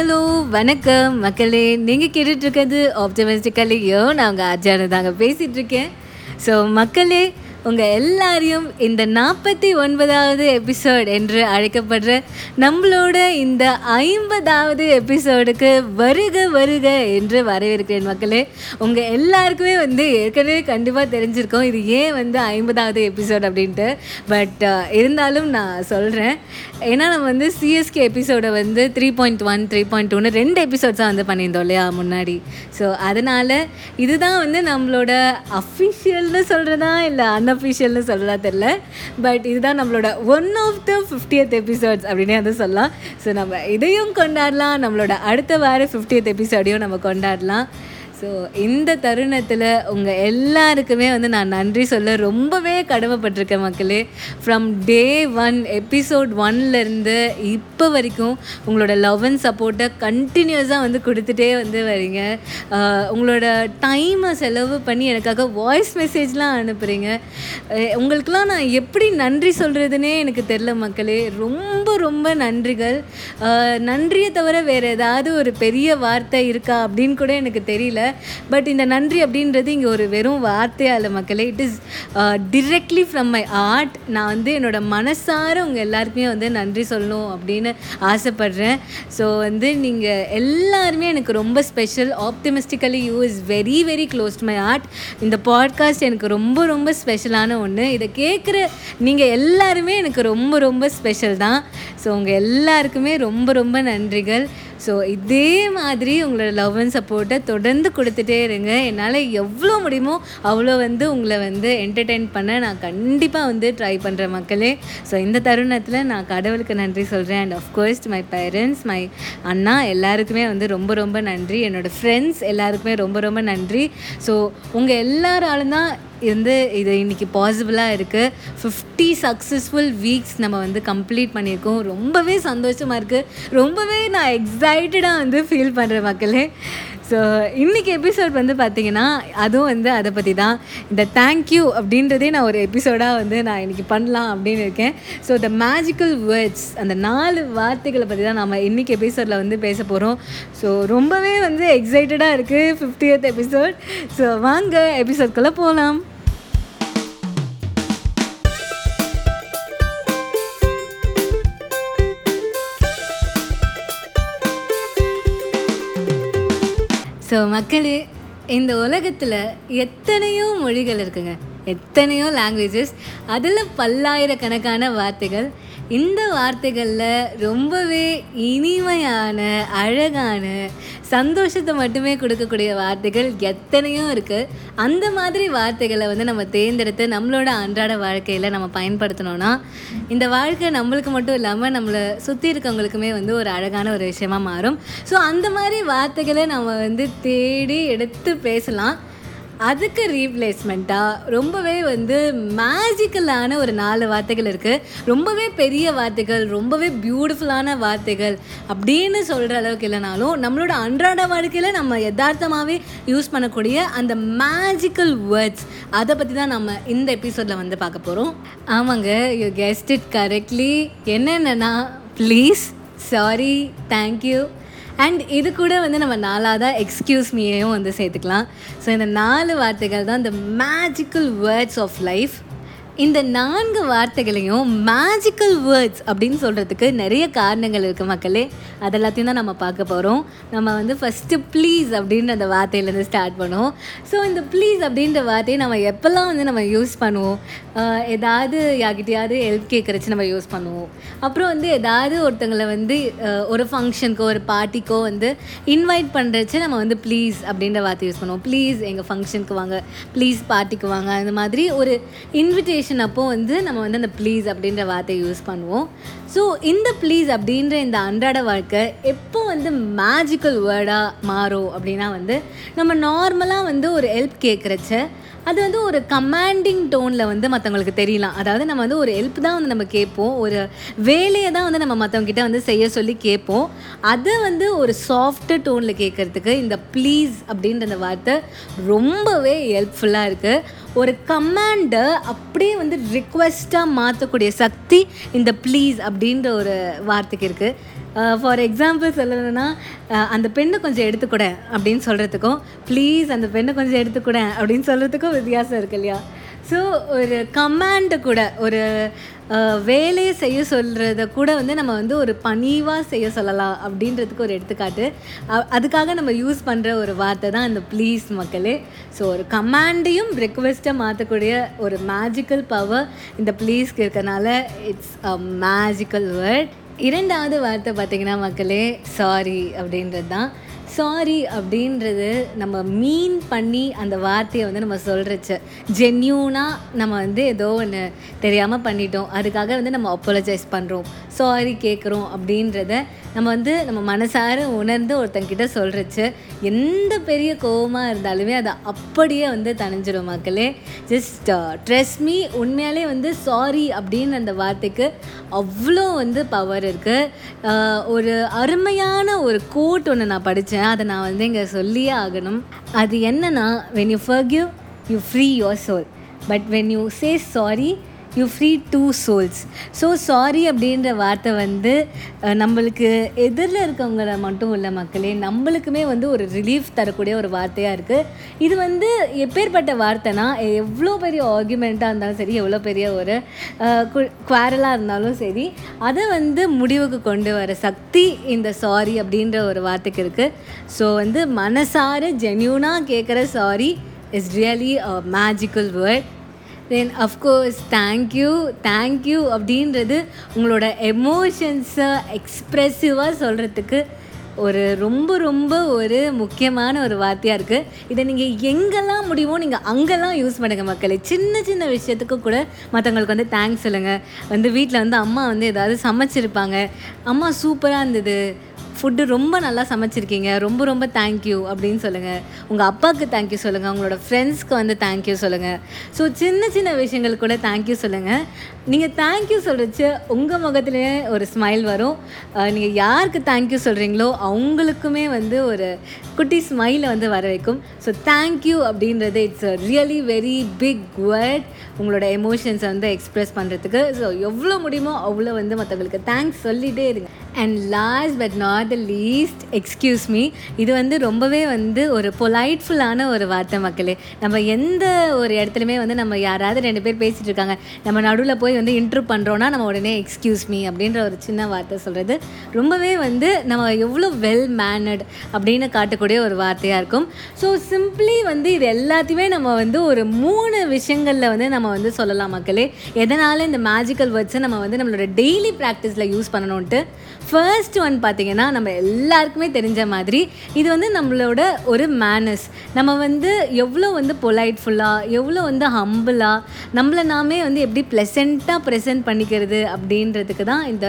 Hello வணக்கம் மக்களே, நீங்கள் கேட்டுட்ருக்கிறது ஆப்டமிஸ்டிக்கலையோ, நான் உங்கள் ஆச்சார தாங்க பேசிகிட்ருக்கேன். ஸோ மக்களே, உங்கள் எல்லாரையும் இந்த 49வது எபிசோட் என்று அழைக்கப்படுற நம்மளோட இந்த 50வது எபிசோடுக்கு வருக வருக என்று வரவேற்கிறேன். மக்களே, உங்கள் எல்லாருக்குமே ஏற்கனவே கண்டிப்பாக தெரிஞ்சிருக்கோம் இது ஏன் 50வது எபிசோட் அப்படின்ட்டு. பட் இருந்தாலும் நான் சொல்கிறேன். ஏன்னா நம்ம சிஎஸ்கே எபிசோடை 3.1 3.2 ரெண்டு எபிசோட்ஸாக பண்ணியிருந்தோம் இல்லையா முன்னாடி. ஸோ அதனால் இதுதான் நம்மளோட அஃபிஷியல்னு சொல்கிறதா இல்லை அன்அஃபிஷியல்னு சொல்கிறதா தெரில, பட் இதுதான் நம்மளோட one of the 50th episodes அப்படின்னே சொல்லலாம். ஸோ நம்ம இதையும் கொண்டாடலாம், நம்மளோட அடுத்த வார 50th எபிசோடையும் நம்ம கொண்டாடலாம். ஸோ இந்த தருணத்தில் உங்கள் எல்லாருக்குமே நான் நன்றி சொல்ல ரொம்பவே கடமைப்பட்டிருக்கேன் மக்களே. ஃப்ரம் day 1 எபிசோட் 1 இப்போ வரைக்கும் உங்களோட லவ் அண்ட் சப்போர்ட்டை கண்டினியூஸாக கொடுத்துட்டே வரீங்க. உங்களோட டைமை செலவு பண்ணி எனக்காக வாய்ஸ் மெசேஜ்லாம் அனுப்புகிறீங்க. உங்களுக்கெலாம் நான் எப்படி நன்றி சொல்கிறதுனே எனக்கு தெரில மக்களே. ரொம்ப ரொம்ப நன்றிகள். நன்றியை தவிர வேறு ஏதாவது ஒரு பெரிய வார்த்தை இருக்கா அப்படின்னு கூட எனக்கு தெரியல. பட் இந்த நன்றி அப்படின்றது இங்கே ஒரு வெறும் வார்த்தையாக இல்லை மக்களே. It is directly from my heart. நான் என்னோடய மனசார உங்கள் எல்லாருக்குமே நன்றி சொல்லணும் அப்படின்னு ஆசைப்பட்றேன். ஸோ நீங்கள் எல்லாருமே எனக்கு ரொம்ப special. Optimistically you is very very close to my heart. இந்த பாட்காஸ்ட் எனக்கு ரொம்ப ரொம்ப ஸ்பெஷலான ஒன்று. இதை கேட்குற நீங்கள் எல்லாருமே எனக்கு ரொம்ப ரொம்ப ஸ்பெஷல் தான். ஸோ உங்கள் எல்லாருக்குமே ரொம்ப ரொம்ப நன்றிகள். ஸோ இதே மாதிரி உங்களோட லவ் அண்ட் சப்போர்ட்டை தொடர்ந்து கொடுத்துட்டே இருங்க. என்னால் எவ்வளோ முடியுமோ அவ்வளோ உங்களை என்டர்டெயின் பண்ண நான் கண்டிப்பாக ட்ரை பண்ணுற மக்களே. ஸோ இந்த தருணத்தில் நான் கடவுளுக்கு நன்றி சொல்கிறேன். And of course my parents, my அண்ணா எல்லாருக்குமே ரொம்ப ரொம்ப நன்றி. என்னோடய ஃப்ரெண்ட்ஸ் எல்லாருக்குமே ரொம்ப ரொம்ப நன்றி. ஸோ உங்கள் எல்லாராலும் தான் இது இன்றைக்கி பாசிபிளாக இருக்குது. 50 சக்ஸஸ்ஃபுல் வீக்ஸ் நம்ம கம்ப்ளீட் பண்ணியிருக்கோம். ரொம்பவே சந்தோஷமாக இருக்குது. ரொம்பவே நான் எக்ஸைட்டடாக ஃபீல் பண்ணுற மக்களே. ஸோ இன்றைக்கி எபிசோட் பார்த்திங்கன்னா அதுவும் அதை பற்றி தான். இந்த தேங்க்யூ அப்படின்றதே நான் ஒரு எபிசோடாக நான் இன்றைக்கி பண்ணலாம் அப்படின்னு இருக்கேன். ஸோ த மேஜிக்கல் வேர்ட்ஸ், அந்த 4 வார்த்தைகளை பற்றி தான் நம்ம இன்றைக்கி எபிசோடில் பேச போகிறோம். ஸோ ரொம்பவே எக்ஸைட்டடாக இருக்குது 50th எபிசோட். ஸோ வாங்க எபிசோட்குள்ளே போகலாம். ஸோ மக்களே, இந்த உலகத்தில் எத்தனையோ மொழிகள் இருக்குங்க, எத்தனையோ லாங்குவேஜஸ், அதில் பல்லாயிரக்கணக்கான வார்த்தைகள். இந்த வார்த்தைகளில் ரொம்பவே இனிமையான, அழகான, சந்தோஷத்தை மட்டுமே கொடுக்கக்கூடிய வார்த்தைகள் எத்தனையோ இருக்குது. அந்த மாதிரி வார்த்தைகளை நம்ம தேர்ந்தெடுத்து நம்மளோட அன்றாட வாழ்க்கையில் நம்ம பயன்படுத்தினோன்னா இந்த வாழ்க்கை நம்மளுக்கு மட்டும் இல்லாமல் நம்மளை சுற்றி இருக்கவங்களுக்குமே ஒரு அழகான ஒரு விஷயமாக மாறும். ஸோ அந்த மாதிரி வார்த்தைகளை நம்ம தேடி எடுத்து பேசலாம். அதுக்கு ரீப்ளேஸ்மெண்ட்டாக ரொம்பவே மேஜிக்கலான ஒரு 4 வார்த்தைகள் இருக்குது. ரொம்பவே பெரிய வார்த்தைகள், ரொம்பவே பியூட்டிஃபுல்லான வார்த்தைகள் அப்படின்னு சொல்கிற அளவுக்கு இல்லைனாலும் நம்மளோட அன்றாட வாழ்க்கையில் நம்ம யதார்த்தமாகவே யூஸ் பண்ணக்கூடிய அந்த மேஜிக்கல் வேர்ட்ஸ், அதை பற்றி தான் நம்ம இந்த எபிசோடில் பார்க்க போகிறோம். ஆமாங்க, யூ கெஸ்ட் இட் கரெக்ட்லி. என்னென்னா ப்ளீஸ், சாரி, தேங்க்யூ. அண்ட் இது கூட நம்ம 4வது எக்ஸ்கியூஸ் மீயையும் சேர்த்துக்கலாம். ஸோ இந்த 4 வார்த்தைகள் தான் இந்த மேஜிக்கல் வேர்ட்ஸ் ஆஃப் லைஃப். இந்த 4 வார்த்தைகளையும் மேஜிக்கல் வேர்ட்ஸ் அப்படின்னு சொல்கிறதுக்கு நிறைய காரணங்கள் இருக்குது மக்களே. அதெல்லாத்தையும் தான் நம்ம பார்க்க போகிறோம். நம்ம ஃபஸ்ட்டு ப்ளீஸ் அப்படின்ற அந்த வார்த்தையிலேருந்து ஸ்டார்ட் பண்ணுவோம். ஸோ இந்த ப்ளீஸ் அப்படின்ற வார்த்தையை நம்ம எப்போல்லாம் நம்ம யூஸ் பண்ணுவோம்? ஏதாவது யார்கிட்டையாவது ஹெல்ப் கேட்குறச்சு நம்ம யூஸ் பண்ணுவோம். அப்புறம் ஏதாவது ஒருத்தங்களை ஒரு ஃபங்க்ஷனுக்கோ ஒரு பார்ட்டிக்கோ இன்வைட் பண்ணுறச்சு நம்ம ப்ளீஸ் அப்படின்ற வார்த்தை யூஸ் பண்ணுவோம். ப்ளீஸ் எங்கள் ஃபங்க்ஷனுக்கு வாங்க, ப்ளீஸ் பார்ட்டிக்கு வாங்க, அந்த மாதிரி ஒரு இன்விடேஷன் அப்போ நம்ம அந்த ப்ளீஸ் அப்படின்ற வார்த்தையை யூஸ் பண்ணுவோம். ஸோ இந்த ப்ளீஸ் அப்படின்ற இந்த அன்றாட வாழ்க்கை எப்போ மேஜிக்கல் வேர்டாக மாறும் அப்படின்னா நம்ம நார்மலாக ஒரு ஹெல்ப் கேட்குறச்ச அது ஒரு கமாண்டிங் டோனில் மற்றவங்களுக்கு தெரியலாம். அதாவது நம்ம ஒரு ஹெல்ப் தான் நம்ம கேட்போம், ஒரு வேலையை தான் நம்ம மற்றவங்ககிட்ட செய்ய சொல்லி கேட்போம். அதை ஒரு சாஃப்ட் டோனில் கேட்குறதுக்கு இந்த ப்ளீஸ் அப்படின்ற அந்த வார்த்தை ரொம்பவே ஹெல்ப்ஃபுல்லாக இருக்குது. ஒரு கமாண்டை அப்படியே வந்து ரிக்வெஸ்ட்டாக மாற்றக்கூடிய சக்தி இந்த ப்ளீஸ் அப்படின்ற ஒரு வார்த்தைக்கு இருக்குது. ஃபார் எக்ஸாம்பிள் சொல்லணுன்னா, அந்த பெண்ணை கொஞ்சம் எடுத்துக்கூட அப்படின்னு சொல்கிறதுக்கும் ப்ளீஸ் அந்த பெண்ணை கொஞ்சம் எடுத்துக்கூட அப்படின்னு சொல்கிறதுக்கும் வித்தியாசம் இருக்குது இல்லையா? ஸோ ஒரு கமாண்டு கூட, ஒரு வேலையை செய்ய சொல்கிறத கூட வந்து நம்ம வந்து ஒரு பணிவாக செய்ய சொல்லலாம் அப்படின்றதுக்கு ஒரு எடுத்துக்காட்டு. அதுக்காக நம்ம யூஸ் பண்ணுற ஒரு வார்த்தை தான் இந்த ப்ளீஸ் மக்களே. ஸோ ஒரு கமாண்டையும் ரெக்வெஸ்ட்டை மாற்றக்கூடிய ஒரு மேஜிக்கல் பவர் இந்த ப்ளீஸ்க்கு இருக்கனால இட்ஸ் அ மேஜிக்கல் வேர்ட். இரண்டாவது வார்த்தை பார்த்திங்கன்னா மக்களே, சாரி அப்படின்றது தான். சாரி அப்படின்றது நம்ம மீன் பண்ணி அந்த வார்த்தையை வந்து நம்ம சொல்கிறச்சு ஜென்யூனாக நம்ம வந்து ஏதோ ஒன்று தெரியாமல் பண்ணிட்டோம், அதுக்காக வந்து நம்ம அப்பாலஜைஸ் பண்ணுறோம், சாரி கேட்குறோம் அப்படின்றத நம்ம வந்து நம்ம மனசார உணர்ந்து ஒருத்தங்கிட்ட சொல்கிறச்சு எந்த பெரிய கோபமாக இருந்தாலுமே அதை அப்படியே வந்து தணிஞ்சிடும் மக்களே. ஜஸ்ட் ட்ரஸ்ட் மீ, உண்மையாலே வந்து சாரி அப்படின்னு அந்த வார்த்தைக்கு அவ்வளோ வந்து பவர் இருக்குது. ஒரு அருமையான ஒரு கோட் ஒன்று நான் படித்தேன், அதை நான் வந்து இங்கே சொல்லியே ஆகணும். அது என்னன்னா, when you forgive, you free your soul. But when you say sorry, you free two souls. So sorry அப்படின்ற வார்த்தை வந்து நம்மளுக்கு எதிரில் இருக்கவங்கள மட்டும் இல்லை மக்களே, நம்மளுக்குமே வந்து ஒரு ரிலீஃப் தரக்கூடிய ஒரு வார்த்தையாக இருக்குது. இது வந்து எப்பேற்பட்ட வார்த்தைனா, எவ்வளோ பெரிய ஆர்குமெண்ட்டாக இருந்தாலும் சரி, எவ்வளோ பெரிய ஒரு குவாரலாக இருந்தாலும் சரி, அதை வந்து முடிவுக்கு கொண்டு வர சக்தி இந்த சாரி அப்படின்ற ஒரு வார்த்தைக்கு இருக்குது. ஸோ வந்து மனசார ஜென்யூனாக கேட்குற sorry is really a magical word. Then of course thank you. Thank you அப்படின்றது உங்களோட எமோஷன்ஸை எக்ஸ்ப்ரெசிவாக சொல்கிறதுக்கு ஒரு ரொம்ப ரொம்ப ஒரு முக்கியமான ஒரு வார்த்தையாக இருக்குது. இதை நீங்கள் எங்கெல்லாம் முடியுமோ நீங்கள் அங்கெல்லாம் யூஸ் பண்ணுங்கள் மக்களே. சின்ன சின்ன விஷயத்துக்கு கூட மற்றவங்களுக்கு வந்து தேங்க்ஸ் சொல்லுங்கள். வந்து வீட்டில் வந்து அம்மா வந்து ஏதாவது சமைச்சிருப்பாங்க, அம்மா சூப்பராக இருந்தது, ஃபுட்டு ரொம்ப நல்லா சமைச்சிருக்கீங்க, ரொம்ப ரொம்ப தேங்க்யூ அப்படின்னு சொல்லுங்கள். உங்கள் அப்பாவுக்கு தேங்க்யூ சொல்லுங்கள், உங்களோட ஃப்ரெண்ட்ஸ்க்கு வந்து தேங்க்யூ சொல்லுங்கள். ஸோ சின்ன சின்ன விஷயங்களுக்கு கூட தேங்க்யூ சொல்லுங்கள். நீங்கள் தேங்க்யூ சொல்கிறச்சு உங்கள் முகத்துலேயே ஒரு ஸ்மைல் வரும். நீங்கள் யாருக்கு தேங்க்யூ சொல்கிறீங்களோ அவங்களுக்குமே வந்து ஒரு குட்டி ஸ்மைலை வந்து வர வைக்கும். ஸோ தேங்க்யூ அப்படின்றது it's a really very big word உங்களோட எமோஷன்ஸை வந்து எக்ஸ்ப்ரெஸ் பண்ணுறதுக்கு. ஸோ எவ்வளோ முடியுமோ அவ்வளோ வந்து மற்றவங்களுக்கு தேங்க்ஸ் சொல்லிகிட்டே இருங்க. And last but not the least, excuse me. இது வந்து ரொம்பவே வந்து ஒரு பொலைட்ஃபுல்லான ஒரு வார்த்தை மக்களே. நம்ம எந்த ஒரு இடத்துலையுமே வந்து நம்ம யாராவது ரெண்டு பேர் பேசிகிட்டு இருக்காங்க, நம்ம நடுவில் போய் வந்து இன்ட்ரூப் பண்ணுறோன்னா நம்ம உடனே எக்ஸ்கியூஸ் மீ அப்படின்ற ஒரு சின்ன வார்த்தை சொல்கிறது ரொம்பவே வந்து நம்ம எவ்வளோ வெல் மேனர்ட் அப்படின்னு காட்டக்கூடிய ஒரு வார்த்தையாக இருக்கும். ஸோ சிம்பிளி வந்து இது எல்லாத்தையுமே நம்ம வந்து ஒரு 3 விஷயங்களில் வந்து நம்ம வந்து சொல்லலாம் மக்களே. எதனால் இந்த மேஜிக்கல் வேர்ட்ஸை நம்ம வந்து நம்மளோட டெய்லி ப்ராக்டிஸில் யூஸ் பண்ணணுன்ட்டு. ஃபர்ஸ்ட் ஒன் பார்த்திங்கன்னா, நம்ம எல்லாருக்குமே தெரிஞ்ச மாதிரி இது வந்து நம்மளோட ஒரு மேனஸ். நம்ம வந்து எவ்வளோ வந்து பொலைட்ஃபுல்லாக, எவ்வளோ வந்து ஹம்பிளாக, நம்மளை நாமே வந்து எப்படி ப்ளசண்ட்டாக ப்ரெசென்ட் பண்ணிக்கிறது அப்படின்றதுக்கு தான் இந்த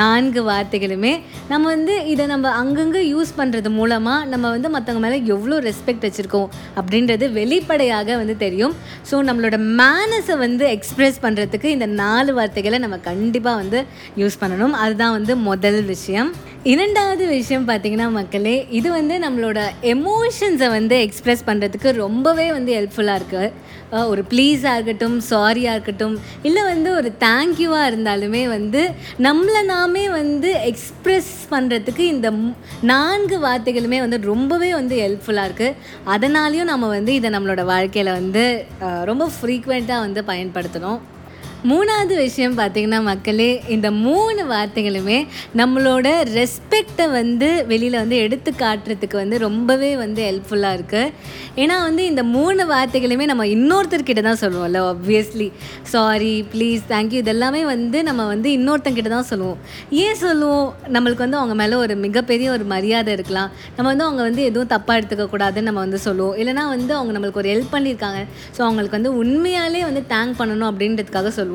4 வார்த்தைகளுமே. நம்ம வந்து இதை நம்ம அங்கங்கே யூஸ் பண்ணுறது மூலமாக நம்ம வந்து மற்றவங்க மேலே எவ்வளோ ரெஸ்பெக்ட் வச்சுருக்கோம் அப்படின்றது வெளிப்படையாக வந்து தெரியும். ஸோ நம்மளோட மேனஸை வந்து எக்ஸ்ப்ரெஸ் பண்ணுறதுக்கு இந்த 4 வார்த்தைகளை நம்ம கண்டிப்பாக வந்து யூஸ் பண்ணணும். அதுதான் வந்து முதல் விஷயம். இரண்டாவது விஷயம் பார்த்திங்கன்னா மக்களே, இது வந்து நம்மளோட எமோஷன்ஸை வந்து எக்ஸ்ப்ரெஸ் பண்ணுறதுக்கு ரொம்பவே வந்து ஹெல்ப்ஃபுல்லாக இருக்குது. ஒரு ப்ளீஸாக இருக்கட்டும், சாரியாக இருக்கட்டும், இல்லை வந்து ஒரு தேங்க்யூவாக இருந்தாலுமே வந்து நம்மளை நாமே வந்து எக்ஸ்ப்ரெஸ் பண்ணுறதுக்கு இந்த 4 வார்த்தைகளுமே வந்து ரொம்பவே வந்து ஹெல்ப்ஃபுல்லாக இருக்குது. அதனாலேயும் நம்ம வந்து இதை நம்மளோட வாழ்க்கையில் வந்து ரொம்ப ஃப்ரீக்வெண்ட்டாக வந்து பயன்படுத்தணும். மூணாவது விஷயம் பார்த்திங்கன்னா மக்களே, இந்த 3 வார்த்தைகளுமே நம்மளோட ரெஸ்பெக்டை வந்து வெளியில் வந்து எடுத்து காட்டுறதுக்கு வந்து ரொம்பவே வந்து ஹெல்ப்ஃபுல்லாக இருக்குது. ஏன்னா வந்து இந்த 3 வார்த்தைகளுமே நம்ம இன்னொருத்தர்கிட்ட தான் சொல்லுவோம்ல. ஆப்வியஸ்லி சாரி, ப்ளீஸ், தேங்க்யூ இதெல்லாமே வந்து நம்ம வந்து இன்னொருத்தங்கிட்ட தான் சொல்லுவோம். ஏன் சொல்லுவோம்? நம்மளுக்கு வந்து அவங்க மேலே ஒரு மிகப்பெரிய ஒரு மரியாதை இருக்கலாம், நம்ம வந்து அவங்க வந்து எதுவும் தப்பாக எடுத்துக்கக்கூடாதுன்னு நம்ம வந்து சொல்லுவோம். இல்லைனா வந்து அவங்க நம்மளுக்கு ஒரு ஹெல்ப் பண்ணியிருக்காங்க, ஸோ அவங்களுக்கு வந்து உண்மையாலே வந்து தேங்க் பண்ணணும் அப்படின்றதுக்காக சொல்லுவோம்.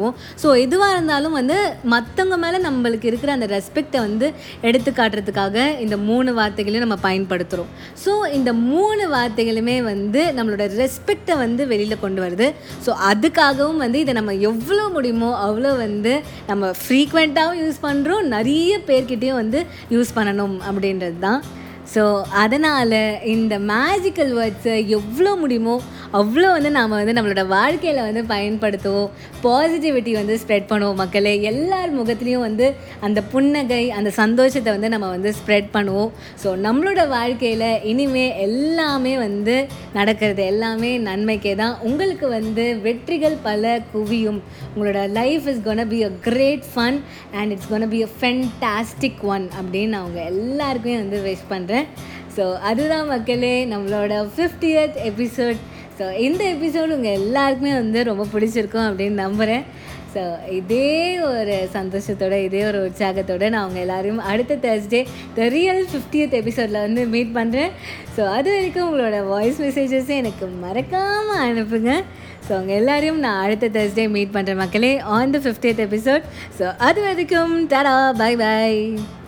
ஸோ எதுவாக இருந்தாலும் வந்து மற்றவங்க மேலே நம்மளுக்கு இருக்கிற அந்த ரெஸ்பெக்டை வந்து எடுத்து காட்டுறதுக்காக இந்த 3 வார்த்தைகளையும் நம்ம பயன்படுத்துகிறோம். ஸோ இந்த 3 வார்த்தைகளுமே வந்து நம்மளோட ரெஸ்பெக்டை வந்து வெளியில் கொண்டு வருது. ஸோ அதுக்காகவும் வந்து இதை நம்ம எவ்வளோ முடியுமோ அவ்வளோ வந்து நம்ம ஃப்ரீக்வெண்ட்டாகவும் யூஸ் பண்ணுறோம், நிறைய பேர்கிட்டையும் வந்து யூஸ் பண்ணணும் அப்படின்றது தான். ஸோ அதனால் இந்த மேஜிக்கல் வேர்ட்ஸை எவ்வளோ முடியுமோ அவ்வளோ நாம் நம்மளோட வாழ்க்கையில் பயன்படுத்துவோம், பாசிட்டிவிட்டி ஸ்ப்ரெட் பண்ணுவோம் மக்களே. எல்லார் முகத்துலேயும் அந்த புன்னகை, அந்த சந்தோஷத்தை நம்ம ஸ்ப்ரெட் பண்ணுவோம். ஸோ நம்மளோட வாழ்க்கையில் இனிமேல் எல்லாமே நடக்கிறது எல்லாமே நன்மைக்கே தான். உங்களுக்கு வெற்றிகள் பல குவியும். உங்களோட life is gonna be a great fun and it's gonna be a fantastic one அப்படின்னு நான் உங்கள் எல்லாருக்குமே விஷ் பண்ணுறேன். ஸோ அதுதான் மக்களே நம்மளோட 50th எபிசோட். ஸோ இந்த எபிசோடு உங்கள் எல்லாருக்குமே ரொம்ப பிடிச்சிருக்கும் அப்படின்னு நம்புகிறேன். ஸோ இதே ஒரு சந்தோஷத்தோடு, இதே ஒரு உற்சாகத்தோடு நான் உங்கள் எல்லோரும் அடுத்த தேர்ஸ்டே த ரியல் 50th எபிசோடில் மீட் பண்ணுறேன். ஸோ அது வரைக்கும் உங்களோட வாய்ஸ் மெசேஜஸும் எனக்கு மறக்காமல் அனுப்புங்க. ஸோ உங்கள் எல்லோரையும் நான் அடுத்த தேர்ஸ்டே மீட் பண்ணுறேன் மக்களே, on the 50th episode. So அது வரைக்கும் டாடா, பாய் பாய்.